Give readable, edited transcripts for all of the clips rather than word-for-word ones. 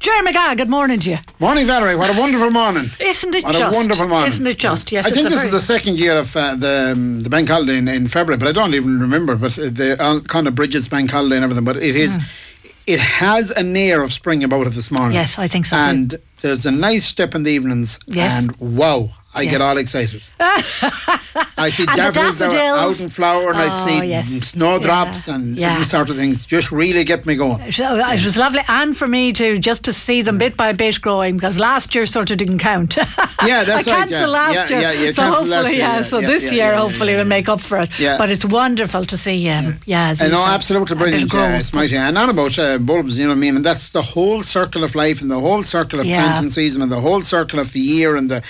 Jerry McGaugh, good morning to you. Morning, Valerie. What a wonderful morning. Isn't it just? What a wonderful morning. Isn't it just? Yes, I think this is the second year of the bank holiday in February, but I don't even remember. But the kind of bridges bank holiday and everything. But it is, it has an air of spring about it this morning. Yes, I think so. And there's a nice step in the evenings. Yes. And wow. I get all excited. I see daffodils out in flower, and I see snowdrops and these sort of things. Just really get me going. So it was lovely, and for me too, just to see them bit by bit growing, because last year sort of didn't count. Yeah, that's right. I cancelled last year. Yeah, so hopefully, so this year hopefully we'll make up for it. Yeah. But it's wonderful to see. Absolutely brilliant. Yeah, it's mighty. And not about bulbs, you know what I mean? And that's the whole circle of life, and the whole circle of planting season, and the whole circle of the year, and the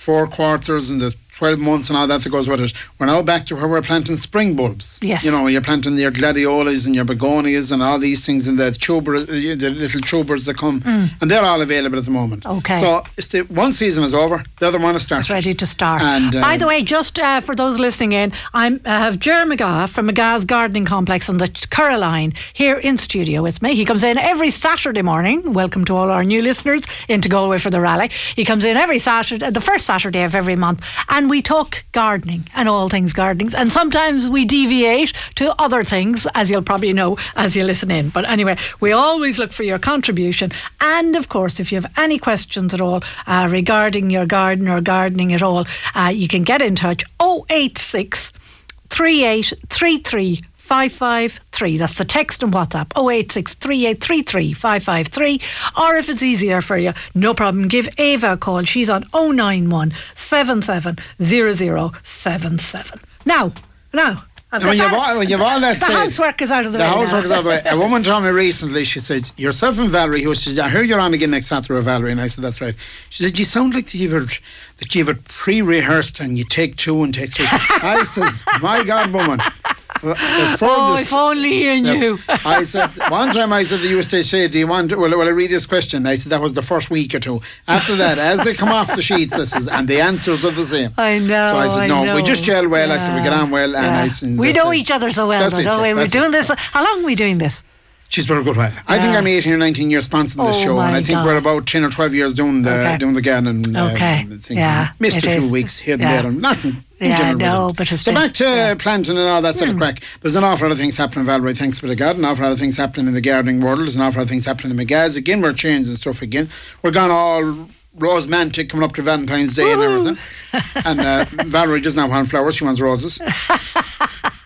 4 quarters and the 12 months and all that goes with it. We're now back to where we're planting spring bulbs. Yes. You know, you're planting your gladiolas and your begonias and all these things, and the little tubers that come. And they're all available at the moment. Okay. So one season is over, the other one is starting. It's ready to start. And, by the way, just for those listening in, I have Jerry McGaugh from McGaugh's Gardening Complex on the Coraline here in studio with me. He comes in every Saturday morning. Welcome to all our new listeners into Galway for the rally. He comes in every Saturday, the first Saturday of every month, and we talk gardening and all things gardening, and sometimes we deviate to other things, as you'll probably know as you listen in. But anyway, we always look for your contribution, and of course if you have any questions at all regarding your garden or gardening at all, you can get in touch 086 3833 553. That's the text and WhatsApp 086 3833 553, or if it's easier for you, no problem, give Ava a call. She's on 091 770077. Now you've all that. The housework is out of the way. The housework is out of the way. A woman told me recently, she said, yourself and Valerie, who said, I hear you're on again next Saturday, Valerie. And I said, that's right. She said, you sound like you've pre-rehearsed and you take 2 and take 3. I says, my God, woman. If only you knew. I said, one time I said, you say, do you want, well, I read this question? I said, that was the first week or two. After that, as they come off the sheets, I says, and the answers are the same. I know. So I said, no, we just gel well. Yeah. I said, we get on well. Yeah. And I said, we know each other so well, don't we? We're doing this. How long are we doing this? She's for a good while. Yeah. I think I'm 18 or 19 years sponsoring this show, and I think we're about 10 or 12 years doing the Gannon thing. Yeah, missed a few weeks here and there. Nothing. Yeah, no, but it's so back to planting and all that sort of crack. There's an awful lot of things happening, Valerie, thanks for the God. An awful lot of things happening in the gardening world. There's an awful lot of things happening in McGaugh's. Again, we're changing stuff again. We're gone all rosemantic coming up to Valentine's Day. Woo-hoo. And everything. And Valerie doesn't want flowers, she wants roses.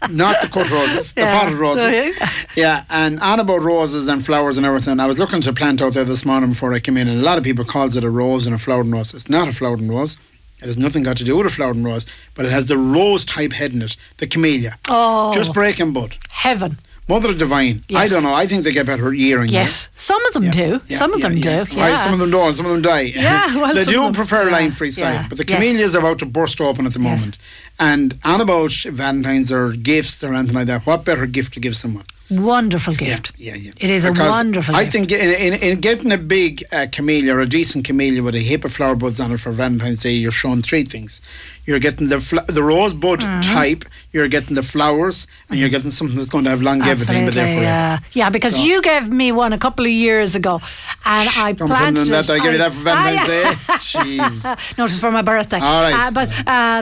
Not the cut roses, the potted roses. Yeah, and on about roses and flowers and everything, I was looking to plant out there this morning before I came in, and a lot of people calls it a rose and a flowering rose. It's not a flowering rose. It has nothing got to do with a flowering rose, but it has the rose-type head in it, the camellia. Oh. Just breaking bud. Heaven. Mother divine. Yes. I don't know. I think they get better year and year. Yes. Some of them do. Yeah. Some of them do. Yeah. Right, some of them don't. Some of them die. Yeah, well, they do prefer lime-free side, but the camellia is about to burst open at the moment. And on about Valentine's or gifts or anything like that, what better gift to give someone? Wonderful gift. Yeah. It is because a wonderful gift. I think in getting a big camellia or a decent camellia with a heap of flower buds on it for Valentine's Day, you're showing 3 things. You're getting the rosebud type, you're getting the flowers, and you're getting something that's going to have longevity. Absolutely, but therefore, yeah, because you gave me one a couple of years ago, and I planted it. I gave you that for Valentine's Day. Jeez. No, it was for my birthday. All right.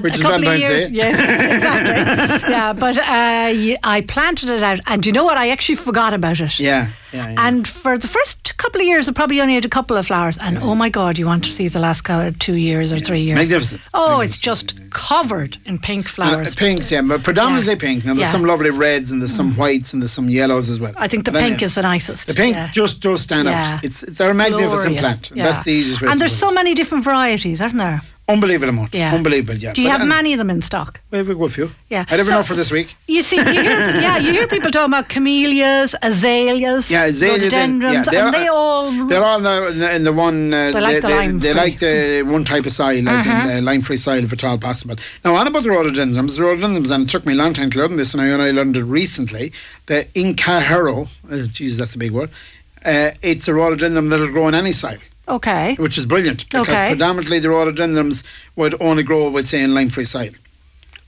Which is Valentine's Day. Yes, exactly. But I planted it out, and you know what? I actually forgot about it. Yeah. And for the first couple of years, I probably only had a couple of flowers. And oh my God, you want to see the last 2 years or 3 years. Magnificent. Oh, it's just covered in pink flowers. Pinks, but predominantly pink. Now, there's some lovely reds, and there's some whites, and there's some yellows as well. I think the pink is the nicest. The pink just does stand out. They're a magnificent plant. And that's the easiest way. And there's so many different varieties, aren't there? Unbelievable amount. Yeah. Unbelievable, Do you have many of them in stock? We have a good few. Yeah. I never know for this week. You see, you hear people talking about camellias, azaleas, rhododendrons, and they all... They're all in the one... They like the one type of soil, as in lime-free soil, if at all possible. Now, on about the rhododendrons, and it took me a long time to learn this, and I only learned it recently, the Inkarho, jeez, that's a big word, it's a rhododendron that'll grow in any soil. Okay. Which is brilliant, because predominantly the rhododendrons would only grow with, say, in lime-free soil.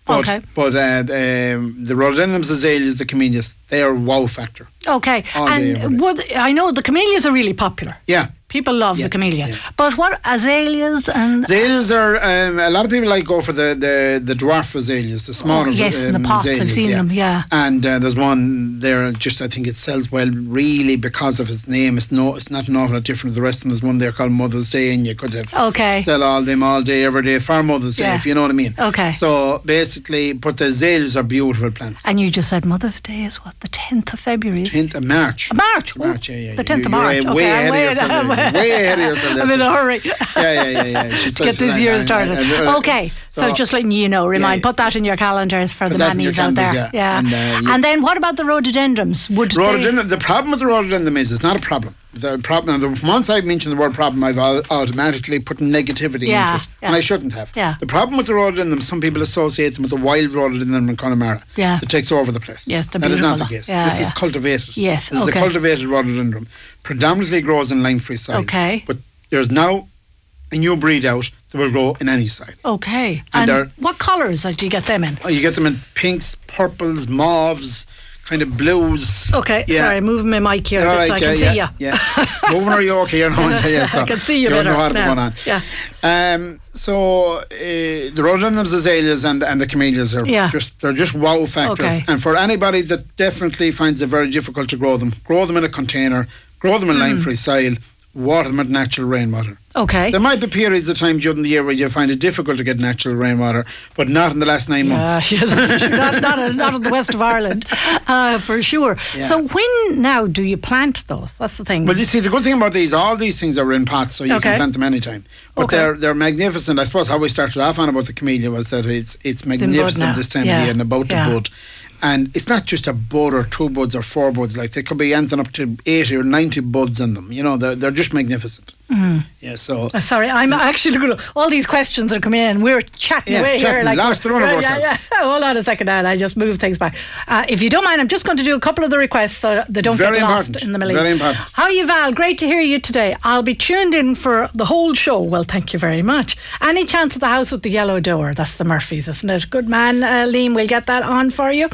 But the rhododendrons, azaleas, the camellias, they are a wow factor. Okay. And I know the camellias are really popular. Yeah. People love the camellia. Yeah. But what azaleas and... Azaleas are... a lot of people like go for the dwarf azaleas, the smaller azaleas. Yes, in the pots. Azaleas, I've seen them, yeah. And there's one there, just I think it sells well really because of its name. It's not an awful lot different from the rest of them. There's one there called Mother's Day, and you could have sell all them all day, every day, for Mother's Day, if you know what I mean. Okay. So basically, but the azaleas are beautiful plants. And you just said Mother's Day is what, the 10th of February? The 10th of March. March, yeah. The 10th of March. You're way ahead of yourself. Way ahead of yourself. I'm in a hurry. Let's get this year started. Okay, so just letting you know, put that in your calendars for the mammies out there. And then what about the rhododendrons? The problem with the rhododendron is it's not a problem. The problem, once I mentioned the word problem, I've automatically put negativity into it, and I shouldn't have. Yeah. The problem with the rhododendron, some people associate them with the wild rhododendron in Connemara that takes over the place. Yes, that is not the case. Yeah, this is cultivated. Yes, this is a cultivated rhododendron. Predominantly grows in lime-free soil. Okay. But there's now a new breed out that will grow in any soil. Okay. And what colours do you get them in? Oh, you get them in pinks, purples, mauves, kind of blues. Okay, sorry, moving my mic here so I can see you. Yeah, moving her yoke here now. I can see you better. You don't know what's going on. Yeah. So the rhododendrons, azaleas, and the camellias are just wow factors. Okay. And for anybody that definitely finds it very difficult to grow them in a container, grow them in lime-free soil, water them with natural rainwater. Okay. There might be periods of time during the year where you find it difficult to get natural rainwater, but not in the last 9 months. Not in the west of Ireland, for sure. Yeah. So when now do you plant those? That's the thing. Well, you see, the good thing about these, all these things are in pots, so you can plant them anytime. But they're magnificent. I suppose how we started off on about the camellia was that it's magnificent this time of year and about to bud. And it's not just a bud or two buds or four buds. Like, there could be anything up to 80 or 90 buds in them. You know, they're just magnificent. Mm-hmm. Yeah, so... sorry, I'm actually looking... All these questions are coming in. We're chatting away chatting, here. Like, lost the run of ourselves. Hold on a second, Anne. I just moved things back. If you don't mind, I'm just going to do a couple of the requests so they don't get lost in the million. Very important. How are you, Val? Great to hear you today. I'll be tuned in for the whole show. Well, thank you very much. Any chance of the house with the yellow door? That's the Murphys, isn't it? Good man, Liam. We'll get that on for you.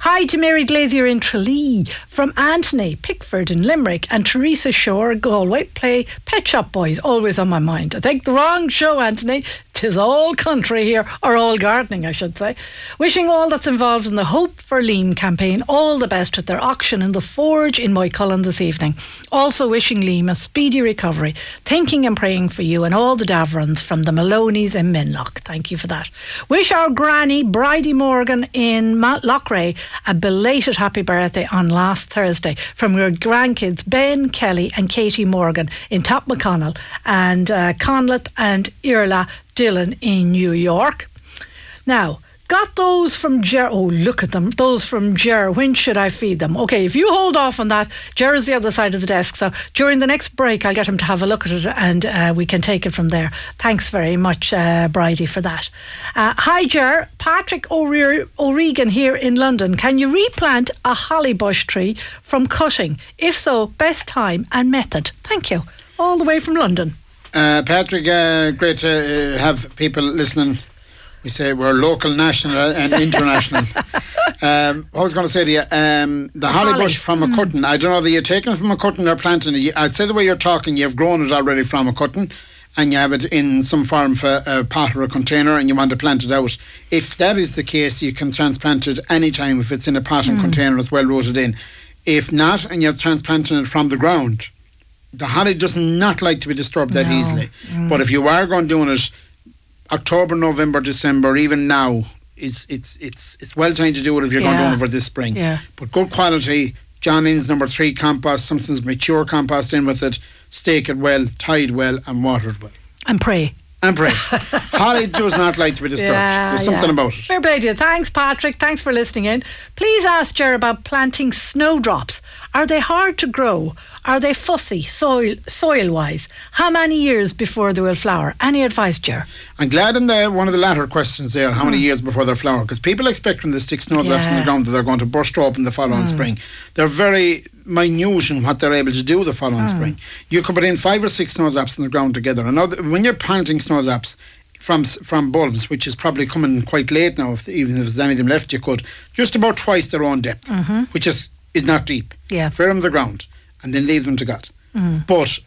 Hi to Mary Glazier in Tralee, from Anthony Pickford in Limerick, and Teresa Shore, Galway. Play Pet Shop Boys, always on my mind. I think the wrong show, Anthony. 'Tis all country here, or all gardening, I should say. Wishing all that's involved in the Hope for Liam campaign all the best with their auction in the Forge in Moycullen this evening. Also wishing Liam a speedy recovery. Thinking and praying for you and all the Daverons from the Maloney's in Minlock. Thank you for that. Wish our granny, Bridie Morgan in Lochray, a belated happy birthday on last Thursday from your grandkids Ben, Kelly and Katie Morgan in Top McConnell and Conlet and Irla Dylan in New York. Now, got those from Jer. Oh, look at them. Those from Jer. When should I feed them? Okay, if you hold off on that, Jer is the other side of the desk. So during the next break, I'll get him to have a look at it and we can take it from there. Thanks very much, Bridie, for that. Hi, Jer. Patrick O'Regan here in London. Can you replant a holly bush tree from cutting? If so, best time and method. Thank you. All the way from London. Patrick, great to have people listening. We say we're local, national and international. I was going to say to you, the holly bush from a cutting, I don't know whether you're taking it from a cutting or planting it. I'd say the way you're talking, you've grown it already from a cutting and you have it in some form for a pot or a container and you want to plant it out. If that is the case, you can transplant it any time if it's in a pot and container as well rooted in. If not, and you're transplanting it from the ground, the holly does not like to be disturbed that easily. But if you are going doing it, October, November, December, even now, it's well time to do it if you're going to over this spring. Yeah. But good quality, John Innes #3 compost, something's mature compost in with it, stake it well, tie it well and water it well. And pray. Holly does not like to be disturbed. There's something about it. Fair play to you. Thanks, Patrick. Thanks for listening in. Please ask Jer about planting snowdrops. Are they hard to grow? Are they fussy soil-wise? How many years before they will flower? Any advice, Jer? I'm glad in one of the latter questions there, how many years before they flower? Because people expect when they stick snowdrops in the ground that they're going to burst open the following spring. They're very minute in what they're able to do the following spring. You could put in 5 or 6 snowdrops in the ground together. Another, when you're planting snowdrops from bulbs, which is probably coming quite late now, even if there's any of them left, you could, just about twice their own depth, which is not deep. Fair on the ground. And then leave them to God. But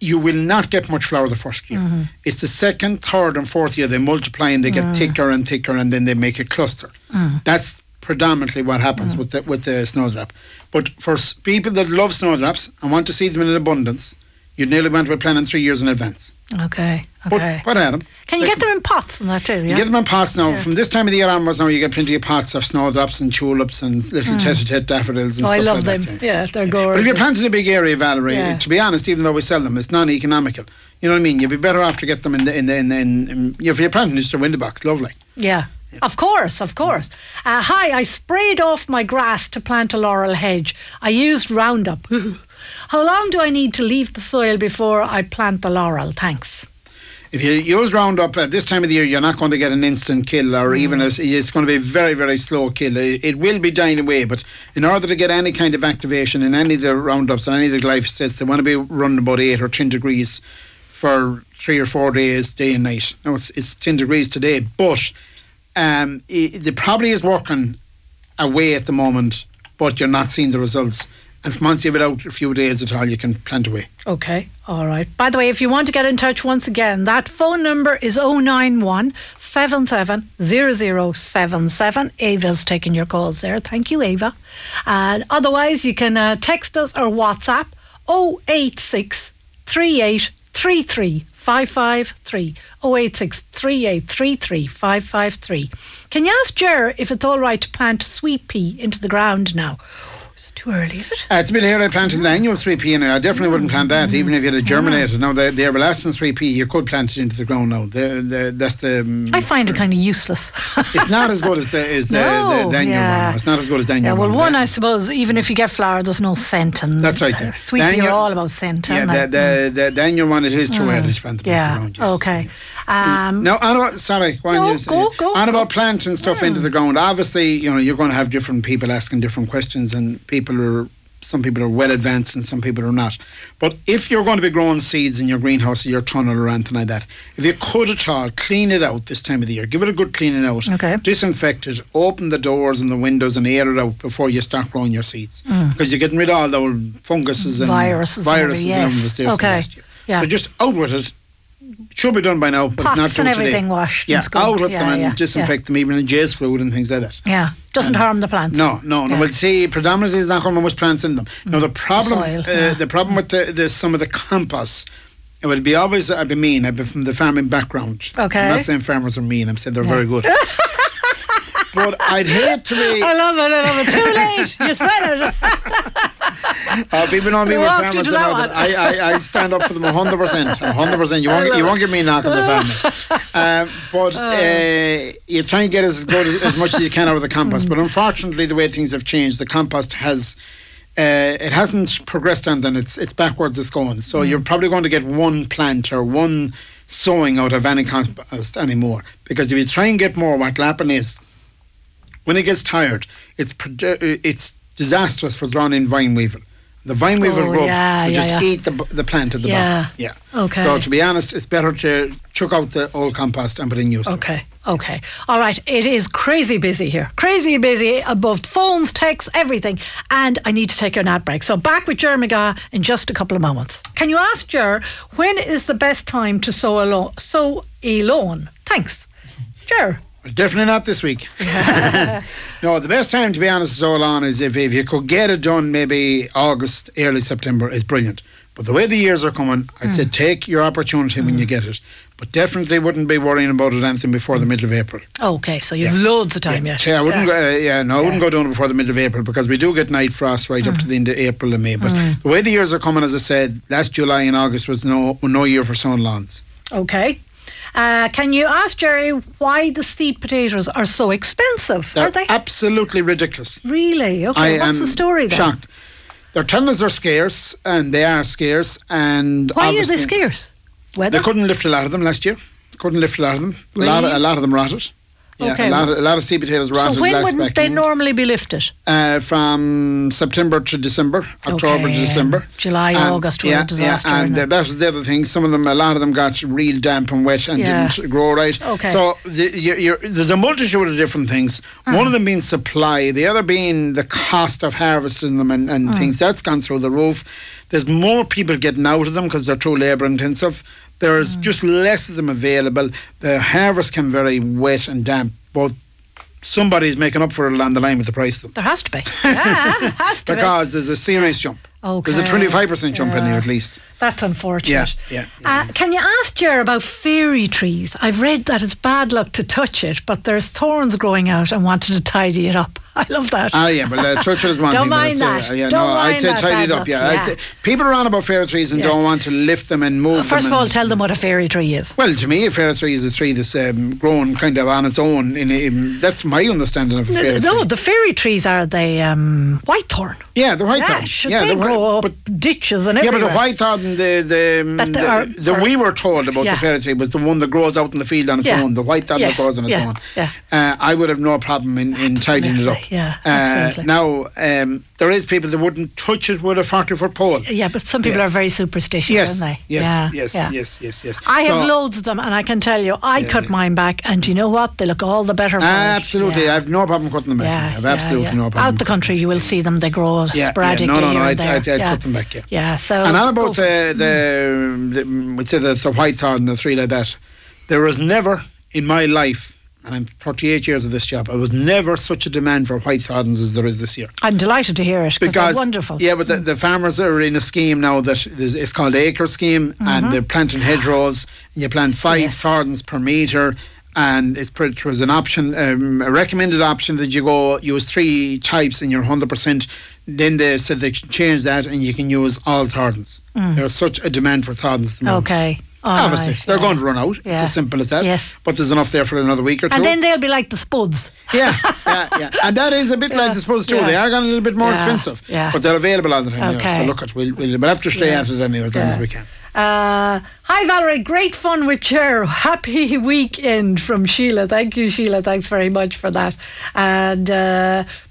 you will not get much flower the first year. Mm-hmm. It's the second, third and fourth year they multiply and they get thicker and thicker, and then they make a cluster. Mm. That's predominantly what happens with the snowdrop. But for people that love snowdrops and want to see them in abundance, you'd nearly want to be planning 3 years in advance. Okay. But Adam, can you get them in pots and that too? Yeah? You get them in pots now. Yeah. From this time of the year onwards, now you get plenty of pots of snowdrops and tulips and little tête-à-tête daffodils and stuff like that. I love them. Yeah, they're gorgeous. But if you're planting a big area, Valerie, to be honest, even though we sell them, it's non-economical. You know what I mean? You'd be better off to get them in if you're planting just a window box, lovely. Yeah. Yeah. Of course. Hi, I sprayed off my grass to plant a laurel hedge. I used Roundup. How long do I need to leave the soil before I plant the laurel? Thanks. If you use Roundup at this time of the year, you're not going to get an instant kill, or even it's going to be a very, very slow kill. It will be dying away, but in order to get any kind of activation in any of the Roundups and any of the glyphosates, they want to be running about 8 or 10 degrees for 3 or 4 days, day and night. Now, it's 10 degrees today, but it probably is working away at the moment, but you're not seeing the results. And from once you have it out a few days at all, you can plant away. Okay, all right. By the way, if you want to get in touch once again, that phone number is 091-770077. Ava's taking your calls there. Thank you, Ava. And otherwise, you can text us or WhatsApp 086 38 33 553 086 38 33 553. Can you ask Jer if it's all right to plant sweet pea into the ground now? Is it too early, is it? It's been here I planted the annual sweet pea, and I definitely wouldn't plant that, even if you had it germinated. Now, the everlasting sweet pea, you could plant it into the ground now. That's the... I find it kind of useless. It's not as good as the annual one. It's not as good as the annual one. Well, I suppose, even if you get flower, there's no scent. And that's right. Sweet pea are all about scent. Yeah, the annual one, it is too early to plant the ground. Yes. Okay. Yeah. On about plants and stuff into the ground. Obviously, you're going to have different people asking different questions, and some people are well advanced and some people are not. But if you're going to be growing seeds in your greenhouse or your tunnel or anything like that, if you could at all, clean it out this time of the year. Give it a good cleaning out. Okay. Disinfect it. Open the doors and the windows and air it out before you start growing your seeds. Because you're getting rid of all the old funguses and viruses and everything that's there last year. Yeah. So just out with it. Should be done by now, but not done today. Everything washed. Yeah, out with them and disinfect them, even in Jeyes Fluid and things like that. Yeah, doesn't harm the plants. No. Well, see, predominantly it's not going to much plants in them. Now the problem with some of the compost, it would be always. I'd be mean. I'd be from the farming background. Okay, I'm not saying farmers are mean. I'm saying they're very good. But I'd hate to be... I love it. Too late. You said it. People know me with farmers. They know that I stand up for them 100%. You won't give me a knock on the farming. But you try and get as much as you can out of the compost. But unfortunately, the way things have changed, the compost has... it hasn't progressed, and then it's backwards, it's going. So you're probably going to get one plant or one sowing out of any compost anymore. Because if you try and get more, what will happen is... when it gets tired, it's disastrous for drawing in vine weevil. The vine weevil grub will just eat the plant at the bottom. Yeah. Okay. So to be honest, it's better to chuck out the old compost and put in new stuff. Okay. All right. It is crazy busy here. Crazy busy above phones, texts, everything. And I need to take an ad break. So back with Jerry McGaugh in just a couple of moments. Can you ask Jer when is the best time to sow a lawn? Thanks, Jer. Definitely not this week. No, the best time, to be honest, so long is if you could get it done, maybe August, early September is brilliant. But the way the years are coming, I'd say take your opportunity when you get it. But definitely wouldn't be worrying about it anything before the middle of April. Okay, so you've loads of time yet. Yeah, I wouldn't go down it before the middle of April, because we do get night frost right up to the end of April and May. But the way the years are coming, as I said, last July and August was no year for sowing lawns. Okay. Can you ask Jerry why the seed potatoes are so expensive? Are they absolutely ridiculous? Really? Okay, what's the story then? Shocked. They're telling us they're scarce, and they are scarce. And why are they scarce? Weather? They couldn't lift a lot of them last year. Really? A lot of them rotted. Yeah, okay. A lot of sea potatoes rotted. So when wouldn't they normally be lifted? From September to December, October to December. July, August were a disaster. Yeah, and that was the other thing. A lot of them got real damp and wet and didn't grow right. Okay. So there's a multitude of different things. One of them being supply, the other being the cost of harvesting them and things. That's gone through the roof. There's more people getting out of them because they're too labour intensive. There's just less of them available. The harvest can be very wet and damp, but somebody's making up for it along the line with the price of them. There has to be. Yeah, has to because there's a serious jump. Okay. There's a 25% jump in there at least. That's unfortunate. Yeah. Can you ask Jer about fairy trees? I've read that it's bad luck to touch it, but there's thorns growing out and wanted to tidy it up. I love that. Touch it is one thing. Mind that. I'd say tidy it up. Yeah. I'd say people are on about fairy trees and don't want to lift them and move them. First of all, tell them what a fairy tree is. Well, to me, a fairy tree is a tree that's grown kind of on its own. That's my understanding of a fairy tree. No, the fairy trees are the white thorn. Yeah, the white thorn. Grow up ditches and everything. Yeah, but the white thorn, we were told about the fairy tree was the one that grows out in the field on its own. The white thorn that grows on its own. Yeah. I would have no problem in tidying it up. Yeah, absolutely. Now, there is people that wouldn't touch it with a 40-foot pole. Yeah, but some people are very superstitious, aren't they? Yes. I have loads of them, and I can tell you, I cut mine back, and you know what? They look all the better for absolutely. Yeah. I have no problem cutting them back. Yeah, I have absolutely no problem. Out the country, you will see them. They grow sporadically. I'd put them back, so and on about we'd say the white thorn and the three like that, there was never in my life, and I'm 38 years of this job, I was never such a demand for white thorns as there is this year. I'm delighted to hear it because they're wonderful. Yeah, but the farmers are in a scheme now that it's called the acre scheme, and they're planting hedgerows. You plant 5 thorns per metre. And it was an option, a recommended option that you go use 3 types in your 100%. Then they said they changed that and you can use all thorns. There's such a demand for thorns at the moment. Okay. Obviously, right, they're going to run out. It's as simple as that. Yes. But there's enough there for another week or two. And then they'll be like the spuds. Yeah. And that is a bit like the spuds too. Yeah. They are going a little bit more expensive. Yeah. But they're available all the time. Okay. So look, we'll have to stay at it anyway as long as we can. Hi Valerie, great fun with Jer. Happy weekend from Sheila. Thank you, Sheila. Thanks very much for that. And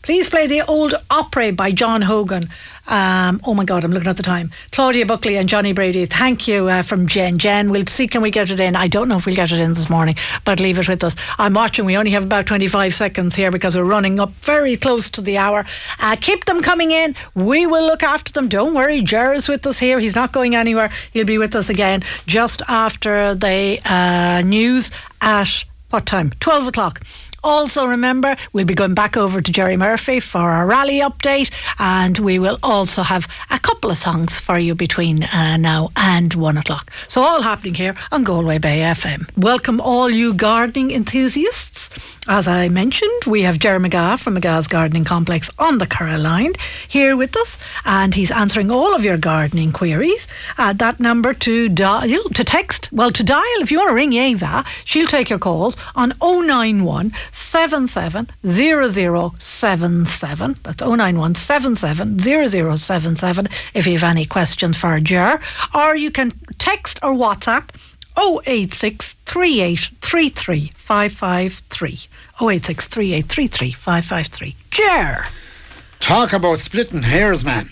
please play the old opera by John Hogan. Oh my God, I'm looking at the time. Claudia Buckley and Johnny Brady. Thank you from Jen. Jen, we'll see can we get it in. I don't know if we'll get it in this morning, but leave it with us. I'm watching. We only have about 25 seconds here because we're running up very close to the hour. Keep them coming in. We will look after them. Don't worry, Jer is with us here. He's not going anywhere. He'll be with us again just after the news at what time? 12 o'clock. Also remember, we'll be going back over to Jerry Murphy for our rally update, and we will also have a couple of songs for you between now and 1 o'clock. So all happening here on Galway Bay FM. Welcome all you gardening enthusiasts. As I mentioned, we have Jerry McGaugh from McGaugh's Gardening Complex on the Coraline here with us, and he's answering all of your gardening queries. That number to text, well, to dial, if you want to ring Ava, she'll take your calls on 091 77 0077. That's 091 77 0077 if you have any questions for Jer. Or you can text or WhatsApp 086 38 33 553. 086 38 33 553. Jer, talk about splitting hairs, man.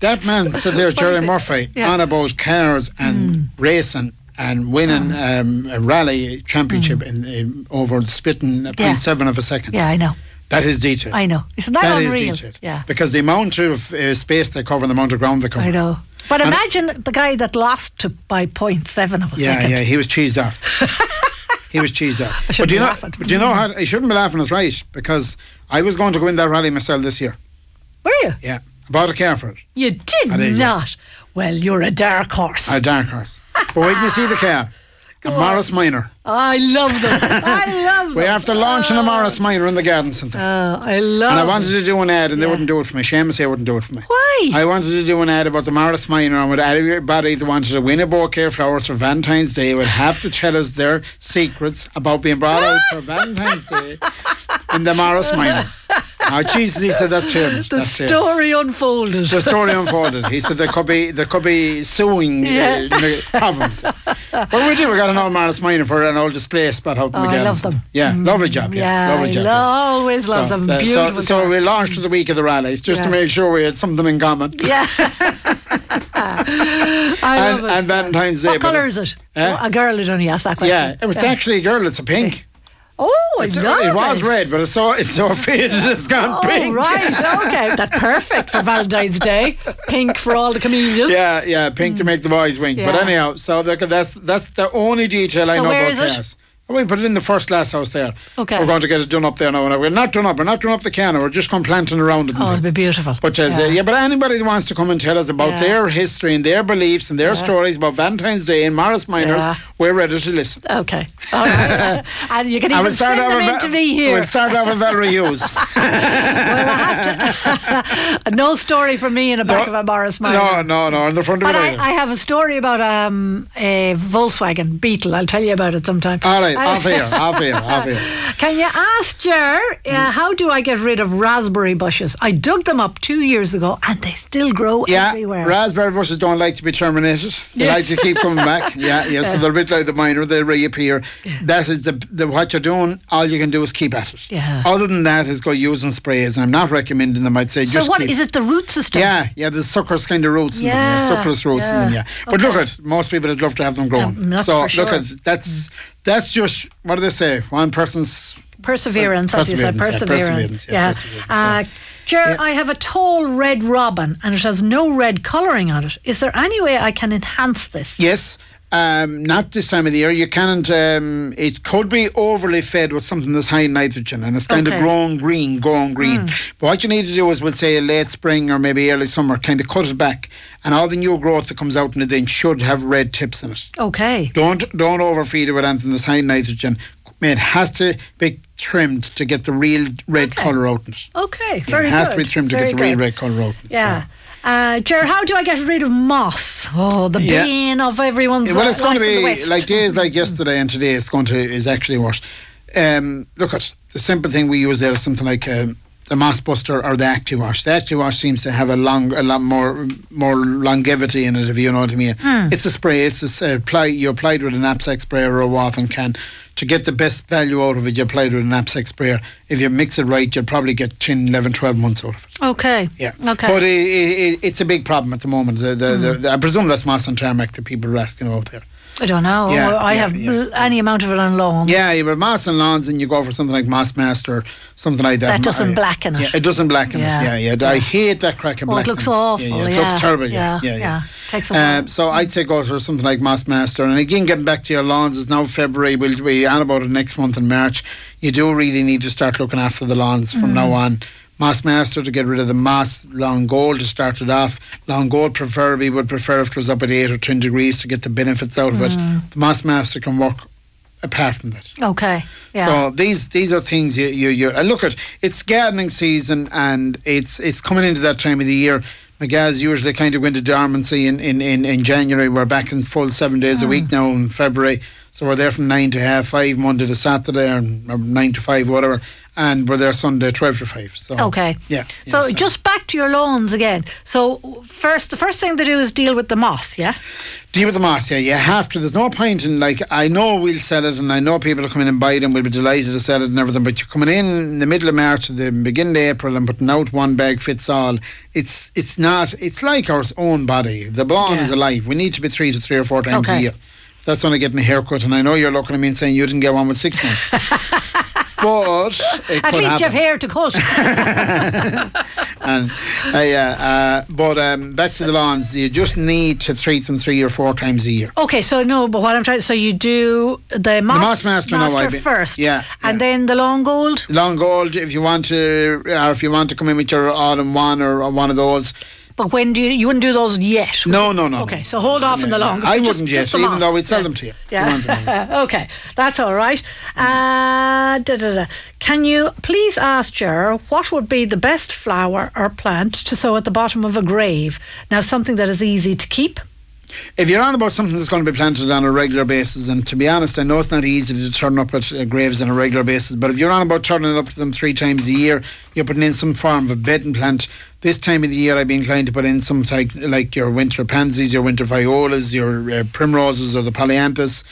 That man said there, Jerry Murphy, on about cars and racing and winning a rally championship in over splitting 0.7 of a second. Yeah, I know. That is detail. I know. Isn't that unreal? That is detail. Yeah. Because the amount of space they cover and the amount of ground they cover. I know. But and imagine the guy that lost by 0.7 of a second. Yeah, he was cheesed off. He was cheesed off. I shouldn't be laughing. But do you know how? I shouldn't be laughing, it's right, because I was going to go in that rally myself this year. Were you? Yeah. I bought a car for it. You did not? Well, you're a dark horse. A dark horse. But wait till you see the car. A Morris Minor. Oh, I love them. I love them. We're after launching a Morris Minor in the garden centre. Oh, I love it. And I wanted to do an ad, and they wouldn't do it for me. Seamus here wouldn't do it for me. Why? I wanted to do an ad about the Morris Minor, and with everybody that wanted to win a bouquet of flowers for Valentine's Day would have to tell us their secrets about being brought out for Valentine's Day in the Morris Minor. Oh, Jesus, he said, that's true. The story unfolded. The story unfolded. He said there could be suing problems. Well, we did. We got an old Morris Minor for an old display spot out in the garden. I love them. Yeah, lovely job. Yeah, lovely job. Always love them. Beautiful. So we launched for the week of the rallies just to make sure we had something in common. Yeah. I love it. And Valentine's Day. What colour is it? A girl had only asked that question. Yeah, it was actually a girl. It's a pink. Oh, I love it. It was red, but it's so faded it's gone pink. Oh, right. Okay. That's perfect for Valentine's Day. Pink for all the comedians. Yeah, pink to make the boys wink. Yeah. But anyhow, so that's the only detail I know about class. We put it in the first glass house there. Okay. We're going to get it done up there now. And we're not done up the canna. We're just come planting around it. And it'll be beautiful. But but anybody that wants to come and tell us about their history and their beliefs and their stories about Valentine's Day and Morris Minors, we're ready to listen. Okay. All right. And you can even send them in to me here. We'll start off with Valerie Hughes. No story for me in the back of a Morris Minor. No. In the front of it either. I have a story about a Volkswagen Beetle. I'll tell you about it sometime. All right. Off here. Can you ask Jer, how do I get rid of raspberry bushes? I dug them up 2 years ago and they still grow everywhere. Raspberry bushes don't like to be terminated. They like to keep coming back. Yeah. So they're a bit like the minor, they reappear. Yeah. That is the what you're doing, all you can do is keep at it. Yeah. Other than that is go using sprays, and I'm not recommending them. I'd say so just what, keep. Is it the root system? Yeah, the sucker's kind of roots in them. Suckerless roots in them, But look at most people would love to have them growing. So look at that's... That's just, what do they say? One person's... Perseverance. Ger, I have a tall red robin and it has no red colouring on it. Is there any way I can enhance this? Yes. Not this time of the year. You can't, it could be overly fed with something that's high in nitrogen and it's kind of growing green. But what you need to do is, we'll say late spring or maybe early summer, kind of cut it back, and all the new growth that comes out in it then should have red tips in it. Okay. Don't overfeed it with anything that's high in nitrogen. It has to be trimmed to get the real red colour out in it. Okay, very good. It has to be trimmed to get the real red colour out in it. Yeah. So. Ger, how do I get rid of moss? Oh, the bane of everyone's life. Well, it's going to be like days like yesterday and today. It's going to is actually worse. Look at the simple thing we use there is something like the Moss Buster or the ActiWash. The ActiWash seems to have a lot more longevity in it, if you know what I mean. It's a spray. It's applied with a knapsack sprayer or a wathing can. To get the best value out of it, you apply it with a knapsack sprayer. If you mix it right, you'll probably get 10, 11, 12 months out of it. Okay. Yeah. Okay. But it's a big problem at the moment. I presume that's moss and tarmac that people are asking about there. I don't know. Yeah, I have any amount of it on lawns. Yeah, you have moss on lawns and you go for something like Moss Master, something like that. That doesn't blacken it. Yeah, it doesn't blacken it. Yeah, yeah. I hate that crack of black. It looks awful. Yeah, it looks terrible. Yeah. Takes a while. So I'd say go for something like Moss Master. And again, getting back to your lawns, it's now February. We'll be on about it next month in March. You do really need to start looking after the lawns from now on. Moss Master to get rid of the moss, Long Gold to start it off. Long Gold preferably would prefer if it was up at 8 or 10 degrees to get the benefits out of it. The Moss Master can work apart from that. Okay. Yeah. So these are things you look at. It's gardening season and it's coming into that time of the year. My guys usually kind of go into dormancy in January. We're back in full 7 days a week now in February. So we're there from 9 to half 5, Monday to Saturday, or 9 to 5, whatever. And we're there Sunday 12 to 5. So, okay. Yeah. So just back to your lawns again. So the first thing to do is deal with the moss, yeah? Deal with the moss, yeah. You have to. There's no point in, like, I know we'll sell it and I know people will come in and buy it and we'll be delighted to sell it and everything, but you're coming in the middle of March, the beginning of April, and putting out one bag fits all. It's like our own body. The blonde is alive. We need to be treated 3 or 4 times a year. That's only getting a haircut, and I know you're looking at me and saying you didn't get one with 6 months. But it at least happen. You have hair to cut. And back to the lawns. You just need to treat them 3 or 4 times a year. Okay, so no, but what I'm trying, so you do the Moss Master first, and then the Long Gold. Long Gold, if you want to come in with your autumn one or one of those. But when you wouldn't do those yet? No. Okay, so hold off on the long. I wouldn't yet, even though we'd sell them to you. Yeah. Okay, that's all right. Can you please ask Ger what would be the best flower or plant to sow at the bottom of a grave? Now, something that is easy to keep. If you're on about something that's going to be planted on a regular basis, and to be honest, I know it's not easy to turn up at graves on a regular basis, but if you're on about turning up to them 3 times a year, you're putting in some form of a bedding plant. This time of the year, I'd be inclined to put in some type, like your winter pansies, your winter violas, your primroses or the polyanthus,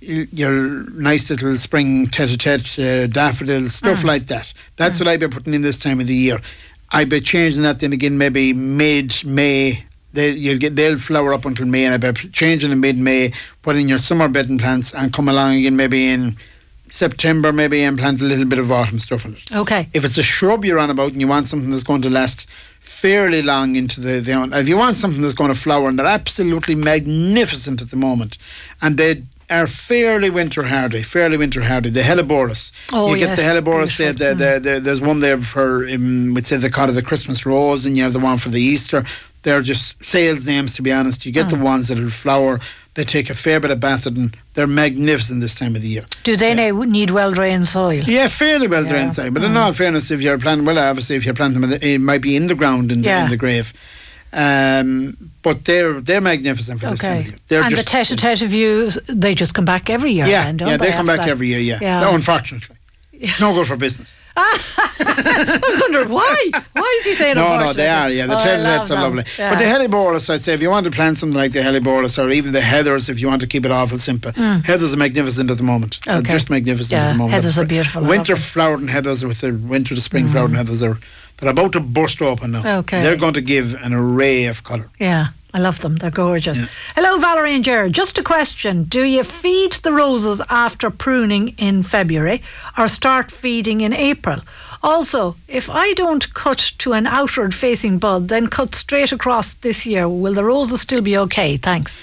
your nice little spring tete-a-tete daffodils, stuff like that. That's what I'd be putting in this time of the year. I'd be changing that then again maybe mid-May. They'll flower up until May, and I'd be changing in mid-May, put in your summer bedding plants, and come along again maybe in September maybe and plant a little bit of autumn stuff in it. Okay. If it's a shrub you're on about and you want something that's going to last fairly long into the if you want something that's going to flower, and they're absolutely magnificent at the moment, and they are fairly winter hardy, the Helleborus. Oh, you get the Helleborus, there's one there for, we'd say, they call it the Christmas rose, and you have the one for the Easter. They're just sales names, to be honest. You get the ones that will flower. They take a fair bit of bathing. They're magnificent this time of the year. Do they need well-drained soil? Yeah, fairly well-drained soil. But in all fairness, if you're planting, obviously if you're planting them, it might be in the ground in the grave. But they're magnificent for this time of year. And the tête-à-tête views, they just come back every year. Yeah, they come back every year, unfortunately. No good for business. I was wondering why. Why is he saying unfortunately? No, they are. Yeah, the tête-à-têtes are lovely. Yeah. But the Helleborus, I'd say, if you want to plant something like the Helleborus, or even the heathers, if you want to keep it awful simple, heathers are magnificent at the moment. Okay. They're just magnificent at the moment. Heathers are beautiful. Winter flowering heathers with the winter to spring flowering heathers they're about to burst open now. Okay. They're going to give an array of colour. Yeah. I love them. They're gorgeous. Yeah. Hello, Valerie and Ger. Just a question. Do you feed the roses after pruning in February or start feeding in April? Also, if I don't cut to an outward-facing bud, then cut straight across this year, will the roses still be okay? Thanks.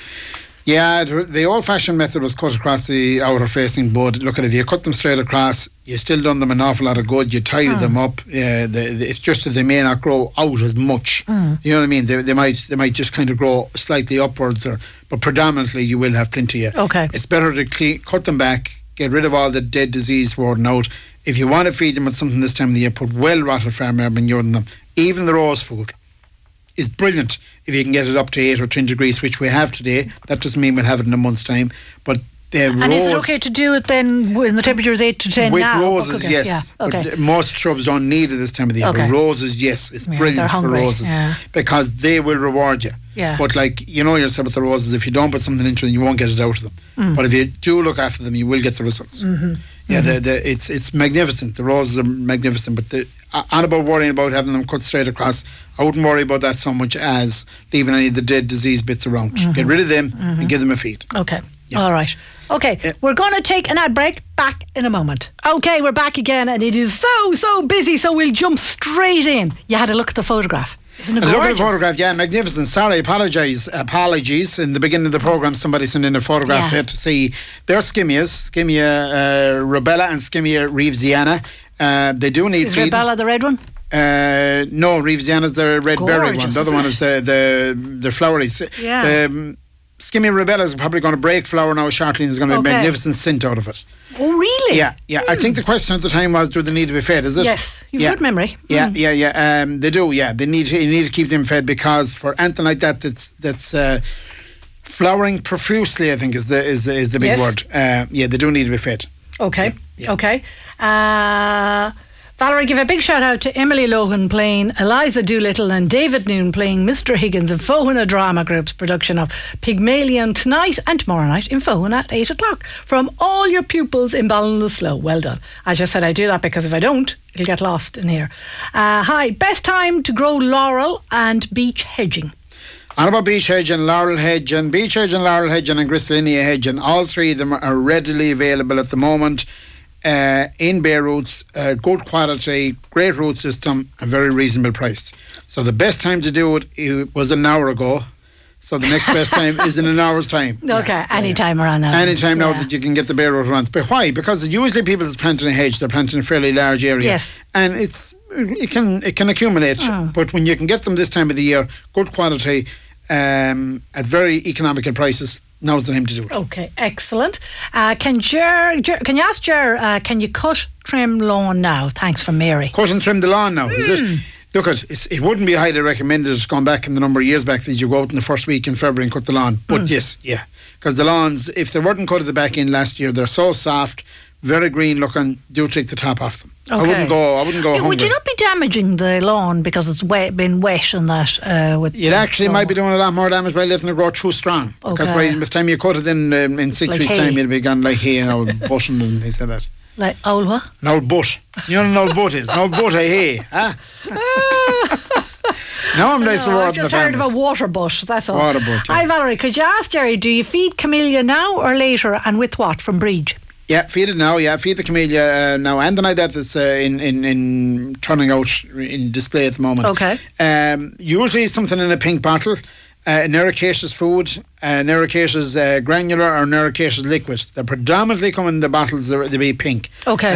Yeah, the old-fashioned method was cut across the outer-facing bud. Look, if you cut them straight across, you still done them an awful lot of good. You tidy them up. It's just that they may not grow out as much. You know what I mean? They might just kind of grow slightly upwards, but predominantly you will have plenty of. Okay. It's better to cut them back, get rid of all the dead disease warding out. If you want to feed them with something this time of the year, put well-rotted farm air manure in them. Even the rose food is brilliant if you can get it up to 8 or 10 degrees, which we have today. That doesn't mean we'll have it in a month's time. But and is it okay to do it then when the temperature is 8 to 10 with now? With roses, yes. Yeah. Okay. But most shrubs don't need it this time of the year. Okay. But roses, yes. It's brilliant for roses because they will reward you. Yeah. But like, you know yourself with the roses, if you don't put something into them, you won't get it out of them. But if you do look after them, you will get the results. Yeah, it's magnificent. The roses are magnificent, but I'm about worrying about having them cut straight across. I wouldn't worry about that so much as leaving any of the dead disease bits around. Get rid of them and give them a feed. Okay. Yeah. All right. Okay, we're going to take an ad break. Back in a moment. Okay, we're back again, and it is so busy, so we'll jump straight in. You had a look at the photograph. Isn't it gorgeous? A lovely photograph, yeah, magnificent. Sorry, apologies. In the beginning of the programme, somebody sent in a photograph here to see their skimias, Skimia rubella and Skimia Reevesiana. They do need feeding. Is rubella the red one? No, Reevesiana's the red berry one. The other one is the flowery. Yeah. Skimia rubella is probably going to break flower now shortly, and there's going to be a magnificent scent out of it. Oh, really? Yeah. I think the question at the time was, do they need to be fed? Is it? Yes, you've good memory. Yeah. They do, yeah. You need to keep them fed because for anything like that, that's flowering profusely, I think, is the big word. They do need to be fed. Okay, okay. Valerie, give a big shout out to Emily Lohan playing Eliza Doolittle and David Noon playing Mr. Higgins in Fohuna Drama Group's production of Pygmalion tonight and tomorrow night in Fohuna at 8 o'clock from all your pupils in Ballinasloe. Well done. I just said I do that because if I don't, it'll get lost in here. Hi, best time to grow laurel and beech hedging. And about beech hedge and laurel hedge and gristlinia hedge, and all three of them are readily available at the moment. In bare roots, good quality, great root system, and very reasonable priced. So the best time to do it was an hour ago. So the next best time is in an hour's time. Okay, any time around now. Any time now that you can get the bare root runs. But why? Because usually people that's planting a hedge, they're planting a fairly large area. Yes. And it can accumulate. But when you can get them this time of the year, good quality, at very economical prices, now's the time to do it. Okay, excellent. Can you ask Ger, can you cut, trim lawn now? Thanks from Mary. Cut and trim the lawn now, is it? Look, it wouldn't be highly recommended going back in the number of years back that you go out in the first week in February and cut the lawn. But yes, because the lawns, if they weren't cut at the back end last year, they're so soft, very green looking, do take the top off them. Okay. I wouldn't go hungry. Would you not be damaging the lawn because it's been wet and that? It actually might be doing a lot more damage by letting it grow too strong. Okay. Because by the time you cut it in 6 weeks' time, it'll be gone like hay and old button and things like that. Like old what? An old butt. You know what an old butt is? An old butt of hay. Huh? Now I'm nice to water. I just heard of a water butt, that's all. Water butt, yeah. Hi, Valerie, could you ask Jerry, do you feed camellia now or later and with what from Breege? Yeah, feed it now. Yeah, feed the camellia now and the night that it's in turning out in display at the moment. Okay. Usually something in a pink bottle. Nericaceous food, nericaceous granular or nericaceous liquid. They predominantly come in the bottles. They be pink. Okay.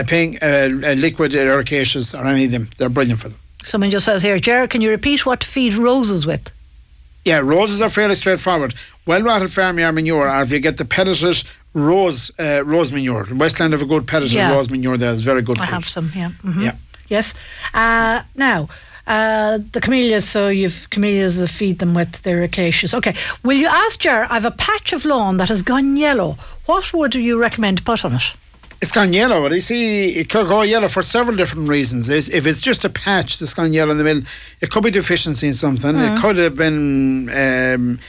Liquid nericaceous or any of them. They're brilliant for them. Someone just says here, Ger, can you repeat what to feed roses with? Yeah, roses are fairly straightforward. Well-rotted farmyard manure, or if you get the pelleted rose manure. Westland have a good pelleted rose manure there. It's very good for it. I have some, yeah. Mm-hmm. Yeah. Yes. Now... the camellias, so you've camellias that feed them with their acacias. Okay, will you ask Ger, I've a patch of lawn that has gone yellow. What would you recommend to put on it? It's gone yellow, and you see, it could go yellow for several different reasons. If it's just a patch that's gone yellow in the middle, it could be deficiency in something. Mm. It could have been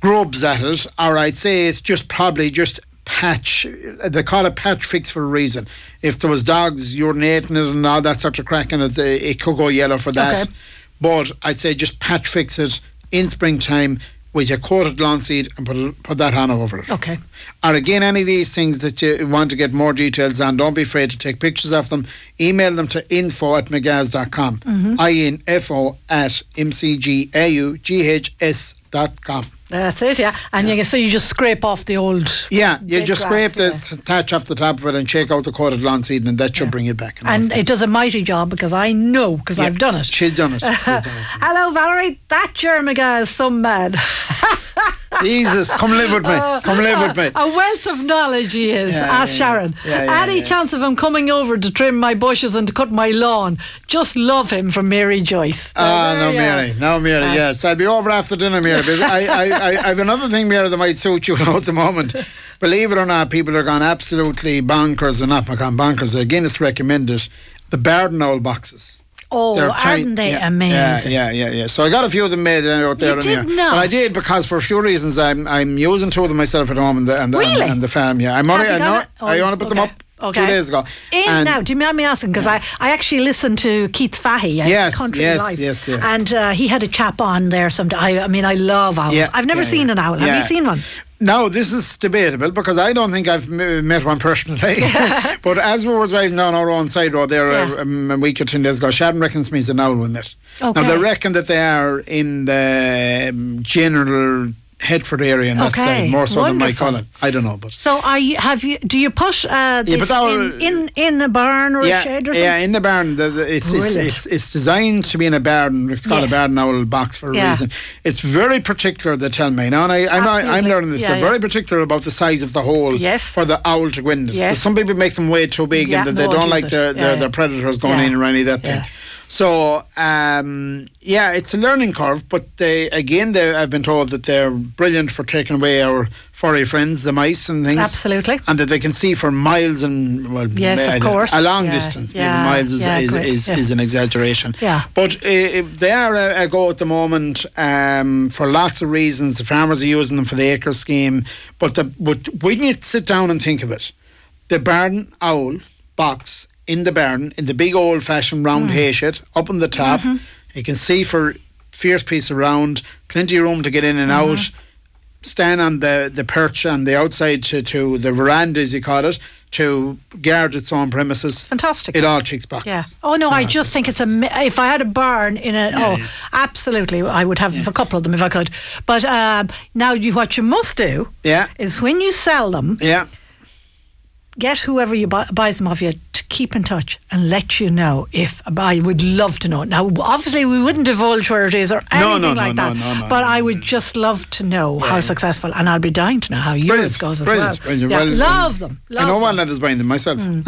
grubs at it, or I'd say it's just probably just patch. They call it patch fix for a reason. If there was dogs urinating it and all that sort of crack in it, it could go yellow for that. Okay. But I'd say just patch fix it in springtime with your coated lawn seed and put that on over it. Okay. Or again, any of these things that you want to get more details on, don't be afraid to take pictures of them. Email them to info@mcgaughs.com. Mm-hmm. info@mcgaughs.com. That's it, yeah. And yeah. So you just scrape off the old... Yeah, you just scrape the thatch off the top of it and shake out the coated lawn seed, and that should bring it back. And it does a mighty job, because I know, because I've done it. She's done it. Hello, Valerie. That Jerry McGaugh is some mad. Jesus, come live with me. Come live with me. A wealth of knowledge he is, Sharon. Any chance of him coming over to trim my bushes and to cut my lawn? Just love him from Mary Joyce. No, Mary, yes. I'll be over after dinner, Mary. I have another thing, Mary, that might suit you at the moment. Believe it or not, people are gone absolutely bonkers, and not gone bonkers. Again, it's recommended. The Barden Owl boxes. Oh, aren't they amazing? Yeah. So I got a few of them made out there. You did not? But I did, because for a few reasons I'm using two of them myself at home and the farm. Yeah, I only put them up. Okay. 2 days ago. Now, do you mind me asking? Because I actually listened to Keith Fahey at Country Life. Yes. And he had a chap on there sometime. I mean, I love owls. Yeah, I've never seen an owl. Yeah. Have you seen one? No, this is debatable, because I don't think I've met one personally. But as we were driving down our own side road there a week or 10 days ago, Sharon reckons me as an owl we met. Okay. Now, they reckon that they are in the general... Headford area and that side, more so than my Colin. I don't know, but so do you put this in a barn or a shed or something? Yeah, in the barn. It's designed to be in a barn. It's called a barn owl box for a reason. It's very particular. They tell me now, and I'm learning this. They're very particular about the size of the hole for the owl to go in. Yes. Some people make them way too big and they don't like their predators going in or any of that thing. So, it's a learning curve, but I've been told that they're brilliant for taking away our furry friends, the mice and things. Absolutely. And that they can see for miles and, a long distance. Miles is an exaggeration. Yeah. But they are a go at the moment for lots of reasons. The farmers are using them for the acre scheme. But when you sit down and think of it, the barn owl box in the barn, in the big old-fashioned round hay shed, up on the top. Mm-hmm. You can see for fierce piece around, plenty of room to get in and out, stand on the perch on the outside to the veranda, as you call it, to guard its own premises. Fantastic. It all ticks boxes. Yeah. Oh, no, I just think it's... if I had a barn in a... absolutely, I would have a couple of them if I could. But now what you must do is when you sell them... Yeah. Get whoever you buys them off you to keep in touch and let you know if... I would love to know. Now, obviously, we wouldn't divulge where it is or anything that. No, I would just love to know how successful... And I'll be dying to know how yours goes as well. Brilliant. Yeah, love them. I know one lad is buying them myself. And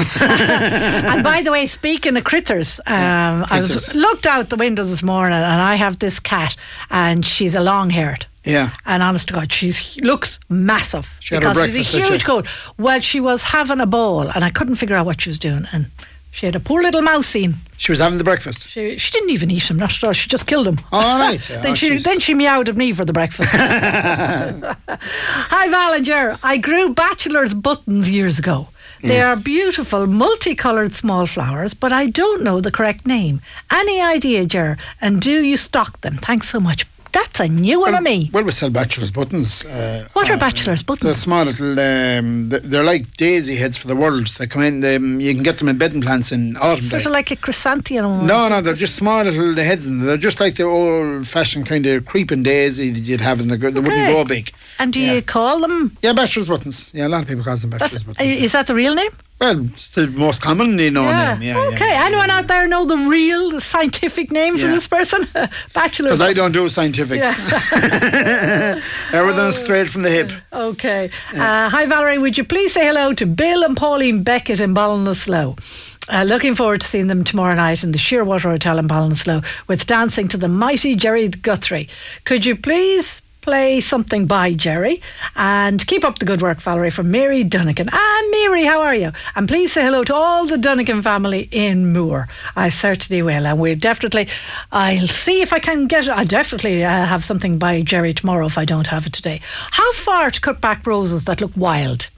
by the way, speaking of critters, I looked out the window this morning and I have this cat and she's a long-haired. Yeah. And honest to God, she looks massive. She had because she's a huge coat. Well, she was having a ball and I couldn't figure out what she was doing. And she had a poor little mouse in. She was having the breakfast. She didn't even eat him, not at all. She just killed him. All right. Yeah, then she meowed at me for the breakfast. Hi, Val and Ger. I grew bachelor's buttons years ago. They are beautiful, multicoloured small flowers, but I don't know the correct name. Any idea, Ger? And do you stock them? Thanks so much. That's a new one on me. Well, we sell bachelor's buttons. What are bachelor's buttons? They're small little, they're like daisy heads for the world. They come in, you can get them in bedding plants in autumn. Sort of like a chrysanthemum. No, they're just small little heads. And they're just like the old-fashioned kind of creeping daisy that you'd have in the They wouldn't grow big. And do you call them? Yeah, bachelor's buttons. Yeah, a lot of people call them bachelor's buttons. Is that the real name? Well, it's the most commonly known name. Yeah, okay, anyone out there know the real scientific name for this person? Bachelor's. Because I don't do scientifics. Yeah. Everything is straight from the hip. Okay. Yeah. Hi, Valerie. Would you please say hello to Bill and Pauline Beckett in Ballinasloe? Looking forward to seeing them tomorrow night in the Shearwater Hotel in Ballinasloe with dancing to the mighty Jerry Guthrie. Could you please play something by Jerry, and keep up the good work, Valerie, from Mary Dunnigan. And Mary, how are you? And please say hello to all the Dunnigan family in Moore. I certainly will, and we'll definitely, I'll see if I can get it. I'll definitely have something by Jerry tomorrow if I don't have it today. How far to cut back roses that look wild?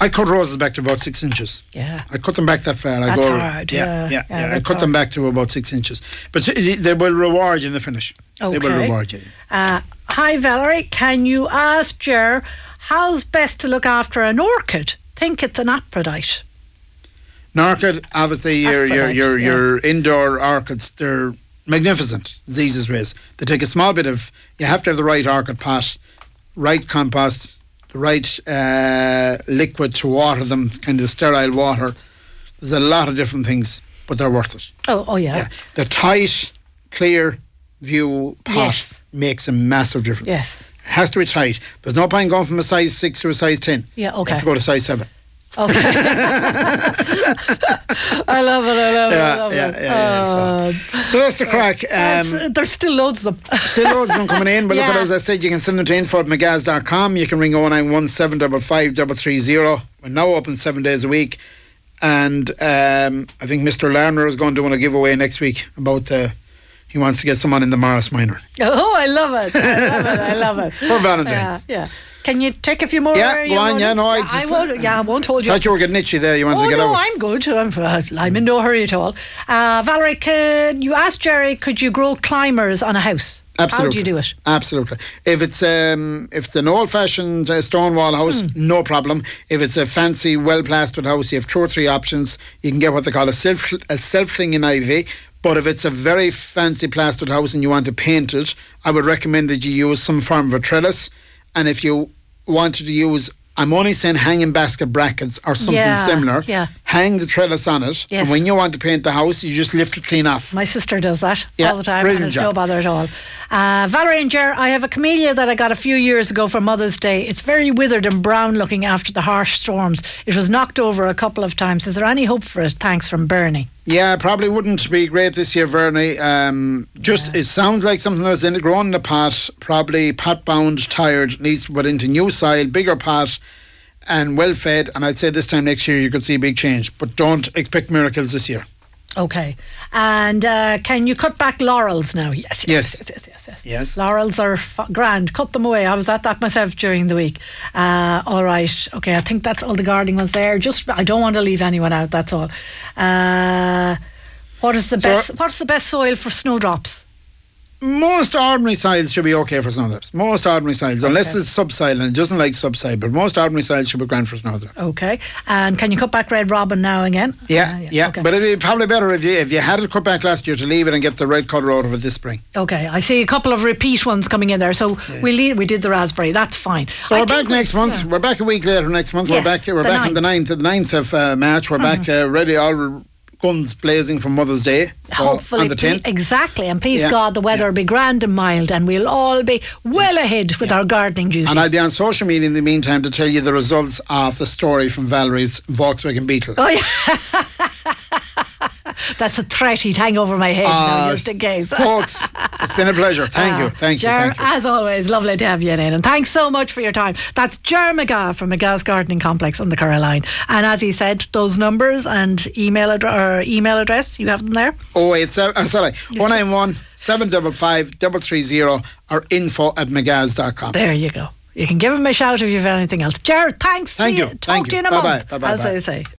I cut roses back to about 6 inches. Yeah, I cut them back that far. That's hard. I cut them back to about 6 inches. But they will reward you in the finish. Okay. They will reward you. Hi, Valerie. Can you ask Jer how's best to look after an orchid? Think it's an Aphrodite. An orchid, obviously, your indoor orchids, they're magnificent. Diseases ways. They take a small bit of. You have to have the right orchid pot, right compost, right liquid to water them, kind of sterile water. There's a lot of different things, but they're worth it. Oh yeah. The tight, clear view pot makes a massive difference. Yes. It has to be tight. There's no point going from a size 6 to a size 10. Yeah, okay. You have to go to size 7. Okay. I love it. So that's the crack. There's still loads of them. Still loads of them coming in. But look, as I said, you can send them to info@mcgaughs.com. You can ring 091 755 330. We're now open 7 days a week. And I think Mr. Larner is going to want to give away next week about the... He wants to get someone in the Morris Minor. Oh, I love it. For Valentine's. Yeah. Can you take a few more? Yeah, go on. Yeah, no, I won't hold you. Thought you were getting itchy there. You wanted to get out. No, I'm good. I'm in no hurry at all. Valerie, could you ask Jerry, could you grow climbers on a house? Absolutely. How do you do it? Absolutely. If it's an old-fashioned stone wall house, no problem. If it's a fancy, well-plastered house, you have 2 or 3 options. You can get what they call a self-clinging ivy. But if it's a very fancy plastered house and you want to paint it, I would recommend that you use some form of a trellis. And if you wanted to use, I'm only saying hanging basket brackets or something similar, hang the trellis on it. Yes. And when you want to paint the house, you just lift it clean off. My sister does that all the time. And it's no bother at all. Valerie and Jer, I have a camellia that I got a few years ago for Mother's Day. It's very withered and brown looking after the harsh storms. It was knocked over a couple of times. Is there any hope for it? Thanks from Bernie. Yeah, probably wouldn't be great this year, Bernie. It sounds like something that's grown in a pot, probably pot-bound, tired, needs to put into new soil, bigger pot, and well-fed. And I'd say this time next year you could see a big change. But don't expect miracles this year. Okay. And can you cut back laurels now? Yes. Laurels are grand. Cut them away. I was at that myself during the week. All right. Okay, I think that's all the gardening ones there. Just, I don't want to leave anyone out, that's all. What's the best soil for snowdrops? Most ordinary soils should be okay for snowdrops. Most ordinary soils, unless it's subsoil and it doesn't like subsoil, but most ordinary soils should be grand for snowdrops. Okay. And can you cut back red robin now again? Yeah. Okay. But it'd be probably better if you had it cut back last year to leave it and get the red colour out of it this spring. Okay. I see a couple of repeat ones coming in there. So we did the raspberry. That's fine. So we're back next month. We're back a week later next month. Yes, we're back on the 9th of March. We're back ready all guns blazing for Mother's Day. So hopefully, on the 10th. Exactly. And please God, the weather will be grand and mild, and we'll all be well ahead with our gardening duties. And I'll be on social media in the meantime to tell you the results of the story from Valerie's Volkswagen Beetle. Oh yeah. That's a threat he'd hang over my head now, just in case. Folks, it's been a pleasure. Thank you. As always, lovely to have you in. And thanks so much for your time. That's Jerry McGaugh from McGaugh's Gardening Complex on the Coraline. And as he said, those numbers and email address, you have them there? 091 755 330 or info@mcgaughs.com. There you go. You can give him a shout if you have anything else. Jerry, thanks. Thank you. Talk to you in a month. Bye-bye. As I say.